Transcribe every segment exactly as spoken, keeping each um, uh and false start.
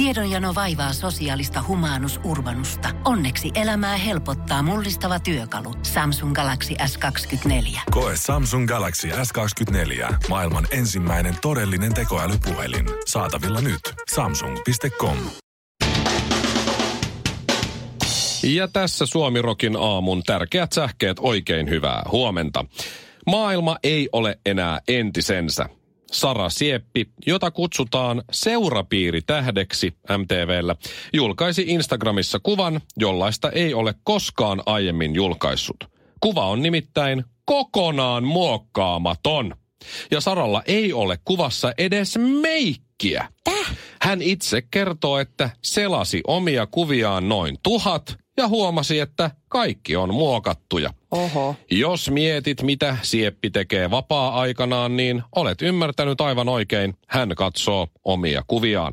Tiedonjano vaivaa sosiaalista humanus urbanusta. Onneksi elämää helpottaa mullistava työkalu. Samsung Galaxy S kaksikymmentäneljä. Koe Samsung Galaxy S kaksikymmentäneljä. Maailman ensimmäinen todellinen tekoälypuhelin. Saatavilla nyt. Samsung piste com. Ja tässä Suomirokin aamun tärkeät sähkeet, oikein hyvää huomenta. Maailma ei ole enää entisensä. Sara Sieppi, jota kutsutaan seurapiiritähdeksi M T V:llä, julkaisi Instagramissa kuvan, jollaista ei ole koskaan aiemmin julkaissut. Kuva on nimittäin kokonaan muokkaamaton. Ja Saralla ei ole kuvassa edes meikkiä. Täh? Hän itse kertoo, että selasi omia kuviaan noin tuhat ja huomasi, että kaikki on muokattuja. Oho. Jos mietit, mitä Sieppi tekee vapaa-aikanaan, niin olet ymmärtänyt aivan oikein. Hän katsoo omia kuviaan.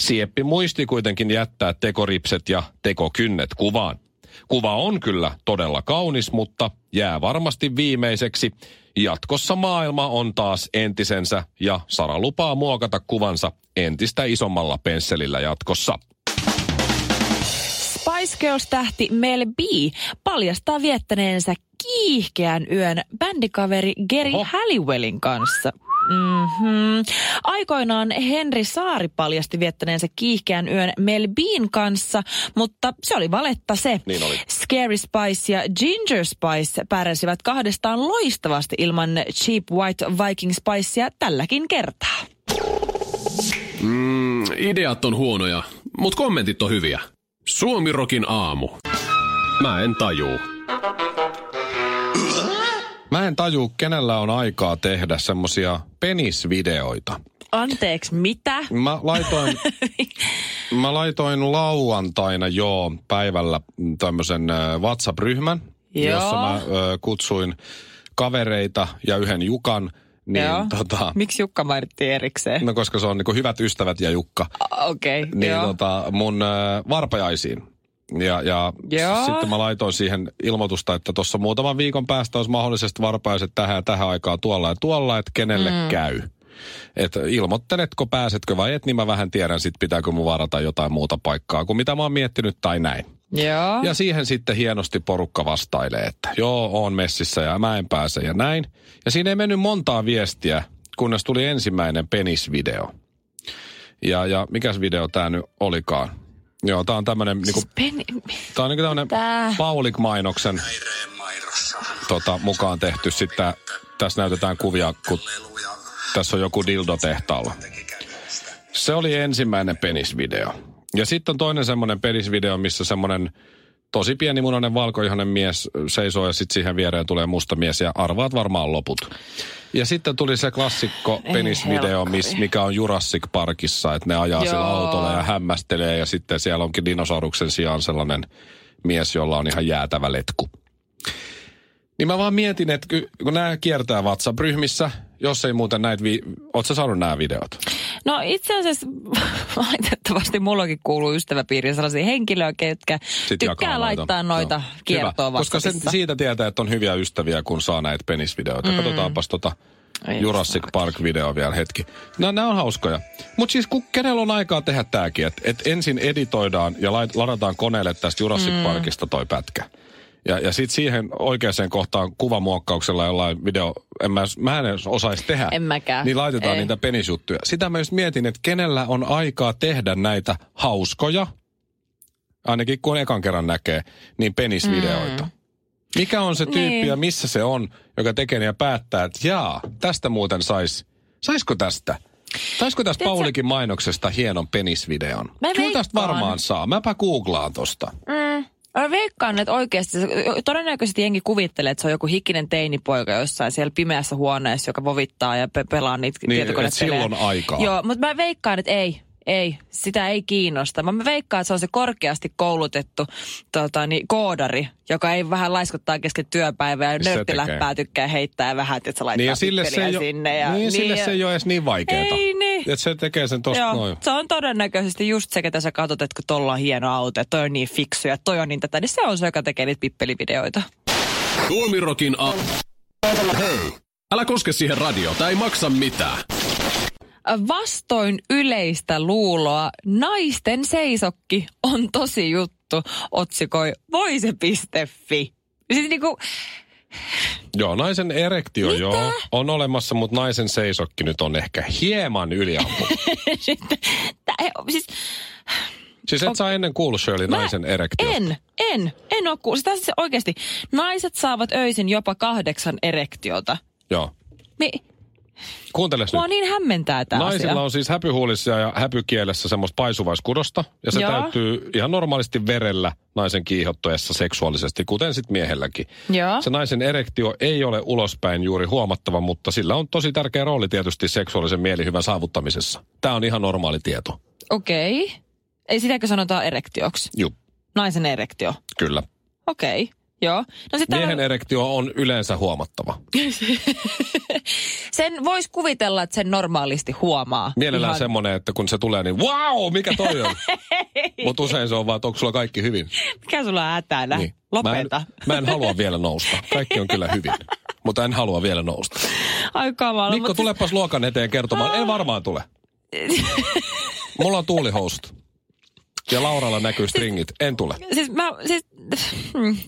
Sieppi muisti kuitenkin jättää tekoripset ja tekokynnet kuvaan. Kuva on kyllä todella kaunis, mutta jää varmasti viimeiseksi. Jatkossa maailma on taas entisensä ja Sara lupaa muokata kuvansa entistä isommalla pensselillä jatkossa. Spice Girls-tähti Mel B paljastaa viettäneensä kiihkeän yön bändikaveri Gary Halliwellin kanssa. Mm-hmm. Aikoinaan Henri Saari paljasti viettäneensä kiihkeän yön Mel B:n kanssa, mutta se oli valetta se. Niin oli. Scary Spice ja Ginger Spice pärjäsivät kahdestaan loistavasti ilman Cheap White Viking Spicea tälläkin kertaa. Mm, ideat on huonoja, mutta kommentit on hyviä. Suomirokin aamu. Mä en tajuu. Mä en tajuu, kenellä on aikaa tehdä semmosia penisvideoita. Anteeksi, mitä? Mä laitoin, mä laitoin lauantaina joo päivällä tämmösen WhatsApp-ryhmän, joo, jossa mä ö, kutsuin kavereita ja yhden Jukan. Niin, tota, miksi Jukka mainittiin erikseen? No koska se on niinku hyvät ystävät ja Jukka. Okei, okay, niin, tota, mun ä, varpajaisiin. Ja, ja s- sitten mä laitoin siihen ilmoitusta, että tuossa muutaman viikon päästä olisi mahdollisesti varpajaiset tähän ja tähän aikaan tuolla ja tuolla, että kenelle mm. käy. Että ilmoitteletko, pääsetkö vai et, niin mä vähän tiedän sit pitääkö mun varata jotain muuta paikkaa kuin mitä mä oon miettinyt tai näin. Joo. Ja siihen sitten hienosti porukka vastailee, että joo, oon messissä ja mä en pääse ja näin. Ja siinä ei mennyt montaa viestiä, kunnes tuli ensimmäinen penisvideo. Ja, ja mikäs video tää nyt olikaan? Joo, tää on tämmönen niinku... Siis peni... Tää on niinku tämmönen tää... Paulik-mainoksen tota, mukaan tehty. Sitten tässä näytetään kuvia, kun tässä on joku dildo-tehtaalla. Se oli ensimmäinen penisvideo. Ja sitten on toinen semmoinen penisvideo, missä semmoinen tosi pienimunainen valkoihainen mies seisoo ja sitten siihen viereen tulee musta mies ja arvaat varmaan loput. Ja sitten tuli se klassikko penisvideo, miss, mikä on Jurassic Parkissa, että ne ajaa sillä autolla ja hämmästelee ja sitten siellä onkin dinosauruksen sijaan sellainen mies, jolla on ihan jäätävä letku. Niin mä vaan mietin, että kun nämä kiertää WhatsApp-ryhmissä, jos ei muuten näitä, vi- ootko sä saanut nämä videot? No itse asiassa valitettavasti mullakin kuuluu ystäväpiiriin sellaisia henkilöitä, jotka sitten tykkää laittaa noita, noita kiertoa WhatsAppissa. Koska sen, siitä tietää, että on hyviä ystäviä, kun saa näitä penisvideoita. Mm. Katsotaanpas tota Jurassic Park-video vielä hetki. No nämä on hauskoja. Mutta siis kun, kenellä on aikaa tehdä tämäkin, että et ensin editoidaan ja lait, ladataan koneelle tästä Jurassic mm. Parkista toi pätkä. Ja, ja sitten siihen oikeaan kohtaan kuvamuokkauksella jollain video, en mä, mä en osaisi tehdä. En mäkään. Niin laitetaan Ei. niitä penisjuttuja. Sitä mä just mietin, että kenellä on aikaa tehdä näitä hauskoja, ainakin kun ekan kerran näkee, niin penisvideoita. Mm. Mikä on se tyyppi niin. ja missä se on, joka tekee ja päättää, että jaa, tästä muuten sais, saisko tästä? Saisiko tästä Paulikin mainoksesta hienon penisvideon? Kyllä tästä varmaan saa. Mäpä googlaan tosta. Mm. Mä veikkaan, että oikeasti, todennäköisesti jengi kuvittelee, että se on joku hikinen teinipoika jossain siellä pimeässä huoneessa, joka vovittaa ja pe- pelaa niitä niin, tietokonepelejä. Niin, silloin aikaa. Joo, mutta mä veikkaan, että ei, ei, sitä ei kiinnosta. Mä veikkaan, että se on se korkeasti koulutettu tota, niin, koodari, joka ei vähän laiskottaa kesken työpäivää ja nörttiläppää tykkää heittää ja vähän, että se laittaa niin, sille se jo, sinne. Ja, niin, niin, sille ja, se ei ole edes niin vaikeeta. Ei niin. Että se tekee sen tosta joo, noin. Se on todennäköisesti just se, ketä sä katsot, että kun tuolla on hieno auto ja toi on niin fiksu ja toi on niin tätä, niin se on se, joka tekee niitä pippelivideoita. Suomirokin aamu. Hei, älä koske siihen radio, tää ei maksa mitään. Vastoin yleistä luuloa, naisten seisokki on tosi juttu, otsikoi voise piste fi. Siis niinku... Joo, naisen erektio Mitä? joo on olemassa, mutta naisen seisokki nyt on ehkä hieman yliampu. siis... Siis et saa ennen kuullut, Shirley, Mä naisen erektiosta. En, en, en ole kuullut. Sitä siis oikeasti, naiset saavat öisin jopa kahdeksan erektiota. Joo. Mi... Kuunteles Mua nyt. niin hämmentää tämä Naisilla asia. On siis häpyhuulissa ja häpykielessä semmoista paisuvaiskudosta, ja se Joo. täytyy ihan normaalisti verellä naisen kiihottuessa seksuaalisesti, kuten sitten miehelläkin. Joo. Se naisen erektio ei ole ulospäin juuri huomattava, mutta sillä on tosi tärkeä rooli tietysti seksuaalisen mielihyvän saavuttamisessa. Tämä on ihan normaali tieto. Okei. Okay. Ei sitäkö sanotaan erektioksi? Joo. Naisen erektio? Kyllä. Okei. Okay. Joo. No Miehen on... erektio on yleensä huomattava. Sen voisi kuvitella, että sen normaalisti huomaa. Mielellään Ihan... semmoinen, että kun se tulee, niin wow, mikä toi on? Mutta usein se on vaan, että onko sulla kaikki hyvin? Mikä sulla on hätänä? Niin. Lopeta. Mä en, mä en halua vielä nousta. Kaikki on kyllä hyvin, mutta en halua vielä nousta. Ai kamala. Mikko, mutta... tulepas luokan eteen kertomaan. En varmaan tule. Mulla on tuulihousut. Ja Lauralla näkyy stringit. Siis, en tule. Siis mä, siis,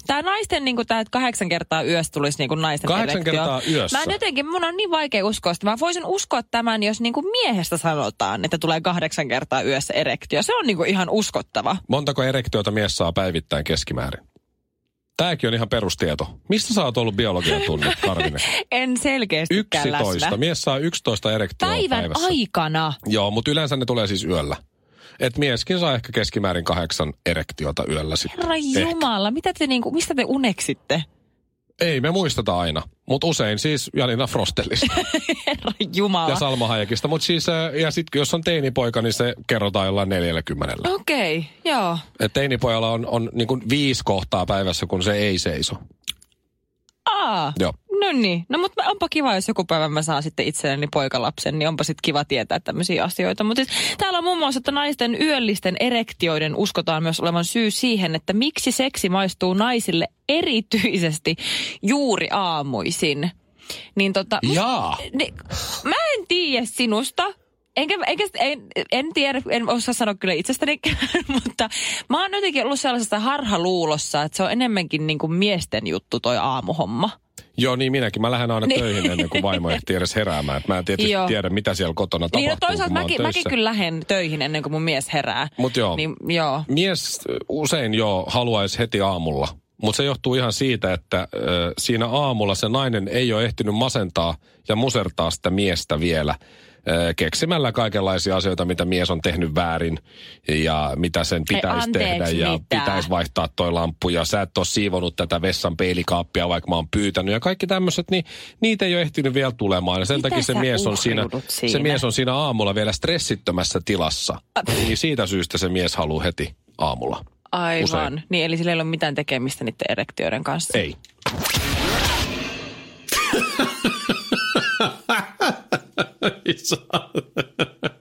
tää naisten niinku tää, että kahdeksan kertaa yössä tulisi niinku naisten kahdeksan elektio. Kahdeksan kertaa yössä? Mä en jotenkin, mun on niin vaikea uskoa sitä. Mä voisin uskoa tämän, jos niinku miehestä sanotaan, että tulee kahdeksan kertaa yössä erektio. Se on niinku ihan uskottava. Montako erektioita mies saa päivittäin keskimäärin? Tääkin on ihan perustieto. Mistä sä oot ollut biologian tunnit, Karvinen? En selkeästi läsnä. yksitoista. Mies saa yksitoista erektioita päivässä. Päivän aikana? Joo, mutta yleensä ne tulee siis yöllä. Että mieskin saa ehkä keskimäärin kahdeksan erektiota yöllä sitten. Herra jumala, mitä te niinku, mistä te uneksitte? Ei me muisteta aina, mutta usein siis Janina Frostellista. Herra jumala. Ja Salma Hayekista, mutta siis, ja sitten jos on teinipoika, niin se kerrotaan jollain neljälläkymmenellä. Okei, okay, joo. Että teinipojalla on, on niin kuin viisi kohtaa päivässä, kun se ei seiso. Aa, joo. No niin. No mutta onpa kiva, jos joku päivä mä saan sitten itselleni poikalapsen, niin onpa sitten kiva tietää tämmöisiä asioita. Mutta siis täällä on muun muassa, että naisten yöllisten erektioiden uskotaan myös olevan syy siihen, että miksi seksi maistuu naisille erityisesti juuri aamuisin. Niin tota... Jaa! Niin, mä en tiedä sinusta. Enkä, enkä, en, en tiedä, en osaa sanoa kyllä itsestäni, mutta mä oon jotenkin ollut sellaisessa harhaluulossa, että se on enemmänkin niin kuin miesten juttu toi aamuhomma. Joo, niin minäkin. Mä lähden aina töihin ennen kuin vaimo ehti edes heräämään. Mä en tietysti tiedä, mitä siellä kotona tapahtuu, niin, no toisaalta mäkin, mäkin kyllä lähden töihin ennen kuin mun mies herää. Mut joo, niin, joo. mies usein joo haluaisi heti aamulla. Mutta se johtuu ihan siitä, että äh, siinä aamulla se nainen ei ole ehtinyt masentaa ja musertaa sitä miestä vielä. Keksimällä kaikenlaisia asioita, mitä mies on tehnyt väärin ja mitä sen pitäisi tehdä ja mitään. Pitäisi vaihtaa toi lamppu ja sä et ole siivonut tätä vessan peilikaappia, vaikka mä oon pyytänyt ja kaikki tämmöiset, niin niitä ei ole ehtinyt vielä tulemaan ja sen mitä takia se mies, on siinä, siinä? se mies on siinä aamulla vielä stressittömässä tilassa. Äh. Niin siitä syystä se mies haluaa heti aamulla. Aivan. Usein. Niin, eli sillä ei ole mitään tekemistä niiden erektioiden kanssa. Ei.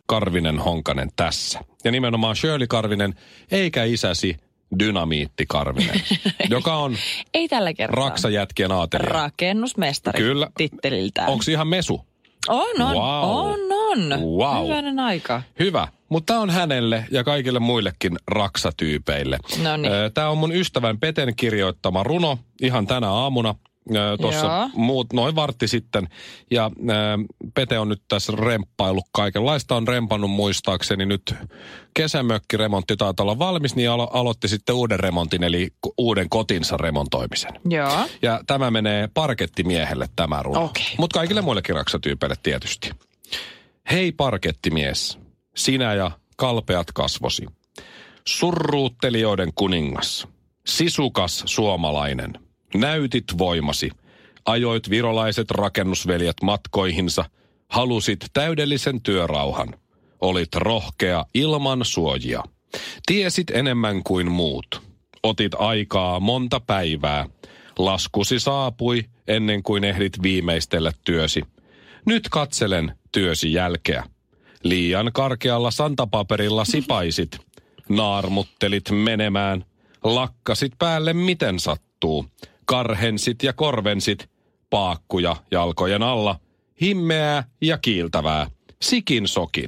Karvinen Honkanen tässä. Ja nimenomaan Shirley Karvinen, eikä isäsi Dynamiitti Karvinen, joka on ei tällä kertaa. Raksajätkien aatelija. Rakennusmestari Kyllä. titteliltään. Onko ihan mesu? On, on, wow. on, on. Wow. Hyvänen aika. Hyvä, mutta on hänelle ja kaikille muillekin raksatyypeille. Noniin. Tämä on mun ystävän Peten kirjoittama runo ihan tänä aamuna. Tuossa muut noin vartti sitten. Ja ää, Pete on nyt tässä remppailut kaikenlaista. On rempannut muistaakseni nyt kesämökkiremontti taitaa olla valmis, niin alo- aloitti sitten uuden remontin, eli uuden kotinsa remontoimisen. Joo. Ja tämä menee parkettimiehelle tämä runo. Okay. Mutta kaikille muillekin raksatyypeille tietysti. Hei parkettimies, sinä ja kalpeat kasvosi. Surruuttelijoiden kuningas, sisukas suomalainen. Näytit voimasi, ajoit virolaiset rakennusveljet matkoihinsa, halusit täydellisen työrauhan. Olit rohkea ilman suojia. Tiesit enemmän kuin muut. Otit aikaa monta päivää. Laskusi saapui ennen kuin ehdit viimeistellä työsi. Nyt katselen työsi jälkeä. Liian karkealla santapaperilla sipaisit. Naarmuttelit menemään. Lakkasit päälle miten sattuu. Karhensit ja korvensit, paakkuja jalkojen alla, himmeää ja kiiltävää. sikin sokin.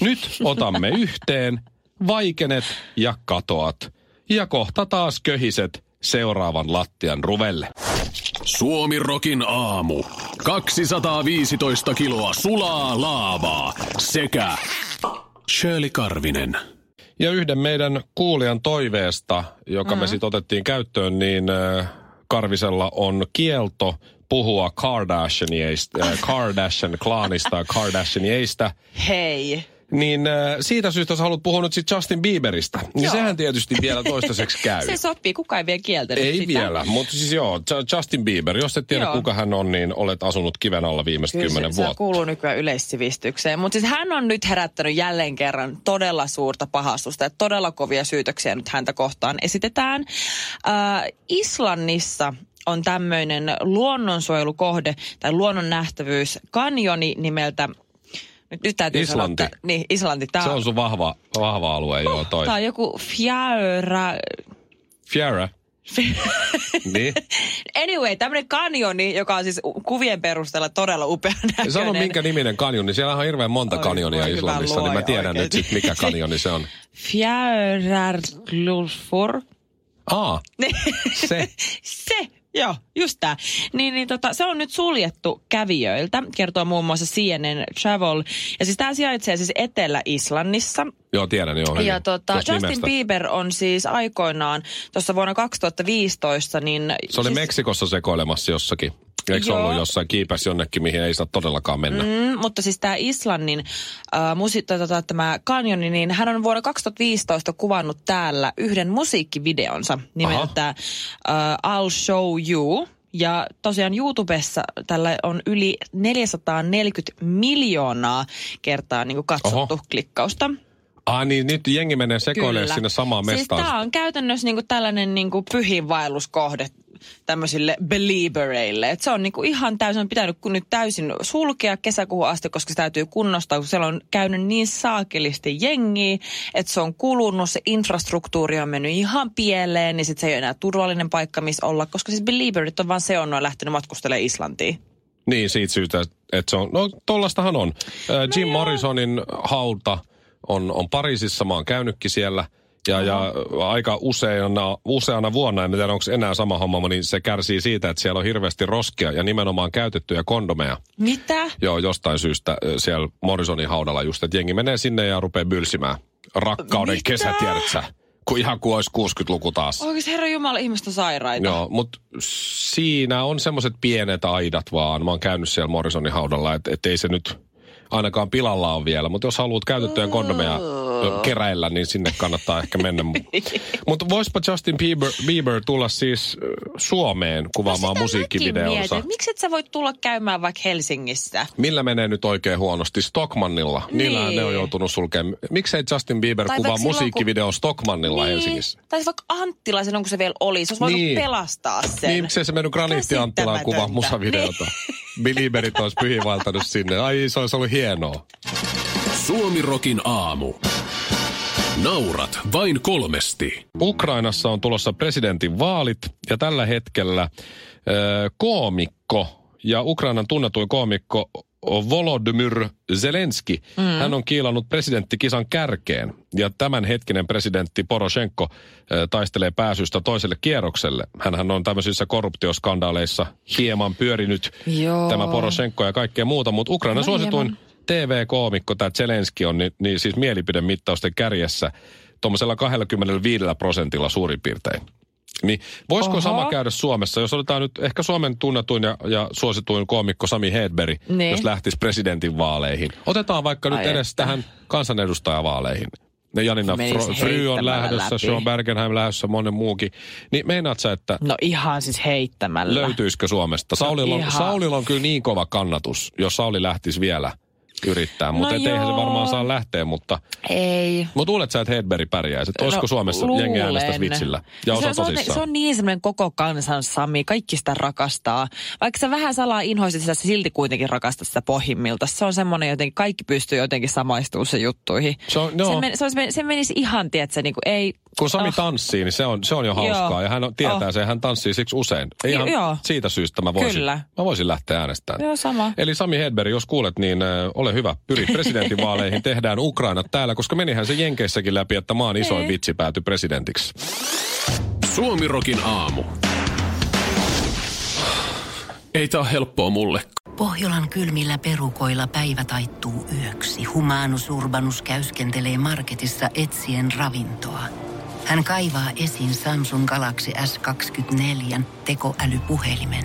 Nyt otamme yhteen, vaikenet ja katoat. Ja kohta taas köhiset seuraavan lattian ruvelle. Suomirokin aamu. kaksisataaviisitoista kiloa sulaa laavaa sekä Shirley Karvinen. Ja yhden meidän kuulijan toiveesta, joka mm-hmm. me sitten otettiin käyttöön, niin Karvisella on kielto puhua Kardashianieista, Kardashian-klaanista, Kardashianieista. Hei. Niin siitä syystä, jos haluat puhua nyt sit Justin Bieberistä, niin joo. Sehän tietysti vielä toistaiseksi käy. Se sopii, kuka ei vielä kieltänyt ei sitä. Ei vielä, mutta siis joo, Justin Bieber, jos et tiedä joo. kuka hän on, niin olet asunut kiven alla viimeiset Kyllä, kymmenen se, vuotta. Se kuuluu nykyään yleissivistykseen, mutta siis hän on nyt herättänyt jälleen kerran todella suurta pahastusta ja todella kovia syytöksiä nyt häntä kohtaan esitetään. Äh, Islannissa on tämmöinen luonnonsuojelukohde tai luonnonnähtävyys, kanjoni nimeltä. Nyt täytyy Islanti. Sanoa, että, niin, Islanti. Tää on, se on sun vahva, vahva alue, oh, joo toi. Tää on joku Fjaðra... Fjaðra? Niin. Anyway, tämmönen kanjoni, joka on siis kuvien perusteella todella upea näköinen. Sano minkä niminen kanjoni. Siellä on hirveän monta Oi, kanjonia Islannissa, niin mä tiedän oikein. Nyt sit mikä kanjoni se on. Fjaðrárgljúfur. Aa, se. Se. Joo, just tää. Niin, niin tota, se on nyt suljettu kävijöiltä, kertoo muun muassa C N N Travel. Ja siis tää sijaitsee siis Etelä-Islannissa. Joo, tiedän joo. Ja tota, Justin nimestä. Bieber on siis aikoinaan, tuossa vuonna kaksituhattaviisitoista, niin... Se oli siis... Meksikossa sekoilemassa jossakin. Eikö joo. ollut jossain kiipäs jonnekin, mihin ei saa todellakaan mennä? Mm, mutta siis tämä Islannin äh, musi- tota, tämä kanjoni, niin hän on vuonna kaksituhattaviisitoista kuvannut täällä yhden musiikkivideonsa nimeltä äh, I'll Show You. Ja tosiaan YouTubessa tällä on yli neljäsataaneljäkymmentä miljoonaa kertaa niin kuin katsottu Oho. klikkausta. Ah niin, nyt jengi menee sekoilemaan sinne samaan mestaan. Siis tämä on käytännössä niin kuin tällainen niin kuin pyhinvaelluskohde tämmöisille beliebereille. Et se on niinku ihan täysin, pitänyt nyt täysin sulkea kesäkuun asti, koska se täytyy kunnostaa, kun siellä on käynyt niin saakelisti jengiä, että se on kulunut, se infrastruktuuri on mennyt ihan pieleen, niin sit se ei ole enää turvallinen paikka, missä olla, koska siis belieberit on vaan se on noin lähtenyt matkustelemaan Islantiin. Niin, siitä syystä, että se on, no tollastahan on. Äh, no Jim joo. Morrisonin hauta on, on Pariisissa, mä oon käynytkin siellä. Ja, ja aika useana, useana vuonna, en tiedä onko enää sama homma, niin se kärsii siitä, että siellä on hirveästi roskia ja nimenomaan käytettyjä kondomeja. Mitä? Joo, jostain syystä siellä Morrisonin haudalla just, että jengi menee sinne ja rupeaa bylsimään. Rakkauden Mitä? kesä, tiedätkö? Kun ihan kuin olisi kuusikymmentäluku taas. Oikeasti herra jumala, ihmistä sairaita. Joo, mutta siinä on semmoiset pienet aidat vaan. Mä oon käynyt siellä Morrisonin haudalla, että et ei se nyt ainakaan pilalla on vielä. Mutta jos haluat käytettyjä kondomeja... keräillä, niin sinne kannattaa ehkä mennä. Mutta voispa Justin Bieber, Bieber tulla siis Suomeen kuvaamaan no musiikkivideonsa. Miksi et sä voit tulla käymään vaikka Helsingissä? Millä menee nyt oikein huonosti? Stockmannilla. Niin. Niillä ne on joutunut sulkemaan. Miksei Justin Bieber tai kuvaa musiikkivideon kun... Stockmannilla niin. Helsingissä? Tai vaikka Anttila sen on, kun se vielä oli. Se olisi niin. voinut pelastaa sen. Niin, miksei se mennyt Graniitti Anttilaan kuvaa musavideota? Niin. Belieberit olisi pyhiinvaeltanut sinne. Ai, se olisi ollut hienoa. Suomirokin aamu. Naurat vain kolmesti. Ukrainassa on tulossa presidentin vaalit ja tällä hetkellä äh, koomikko ja Ukrainan tunnetuin koomikko Volodymyr Zelenski. Mm. Hän on kiilannut presidenttikisan kärkeen ja tämänhetkinen presidentti Poroshenko äh, taistelee pääsystä toiselle kierrokselle. Hänhän on tämmöisissä korruptioskandaaleissa hieman pyörinyt Joo. tämä Poroshenko ja kaikkea muuta, mutta Ukrainan suosituin... Hieman. T V-koomikko, tämä Zelenski on niin, niin siis mielipidemittausten kärjessä tuommoisella kaksikymmentäviisi prosentilla suurin piirtein. Niin voisiko Oho. sama käydä Suomessa, jos otetaan nyt ehkä Suomen tunnetuin ja, ja suosituin koomikko Sami Hedberg, niin. jos lähtisi presidentin vaaleihin. Otetaan vaikka Ai nyt edes että. tähän kansanedustajavaaleihin. Ne Janina Frostell on lähdössä, Sean Bergenheim lähdössä, monen muukin. Niin meinaat sä, että... No ihan siis heittämällä. Löytyisikö Suomesta? Saulilla on, no Saulilla on kyllä niin kova kannatus, jos Sauli lähtisi vielä... yrittää, mutta no eihän se varmaan saa lähteä, mutta... Ei. Mutta luulet sä, että Hedberg pärjäisi? No, olisiko Suomessa luulen. jengi äänestäisi vitsillä? Ja no, se, se, on, se on niin semmoinen koko kansan Sami, kaikki sitä rakastaa. Vaikka sä vähän salaa inhoisit sitä, sä silti kuitenkin rakastat sitä pohjimmilta. Se on semmoinen jotenkin, kaikki pystyy jotenkin samaistumaan se juttuihin. Se, on, no. se, men, se, on, se menisi ihan, tietsä, niin kuin ei... Kun Sami oh. tanssii, niin se on, se on jo hauskaa. Joo. Ja hän on, tietää oh. sen, hän tanssii siksi usein. Ihan jo, siitä syystä mä voisin, mä voisin lähteä äänestämään. Joo, sama. Eli Sami Hedberg, jos kuulet, niin... ole hyvä, pyri presidentinvaaleihin, tehdään Ukraina täällä, koska menihän se Jenkeissäkin läpi, että maan isoin vitsi päätyi presidentiksi. Suomirokin aamu. Ei tää ole helppoa mulle. Pohjolan kylmillä perukoilla päivä taittuu yöksi. Humanus Urbanus käyskentelee marketissa etsien ravintoa. Hän kaivaa esiin Samsung Galaxy S kaksikymmentäneljä tekoälypuhelimen,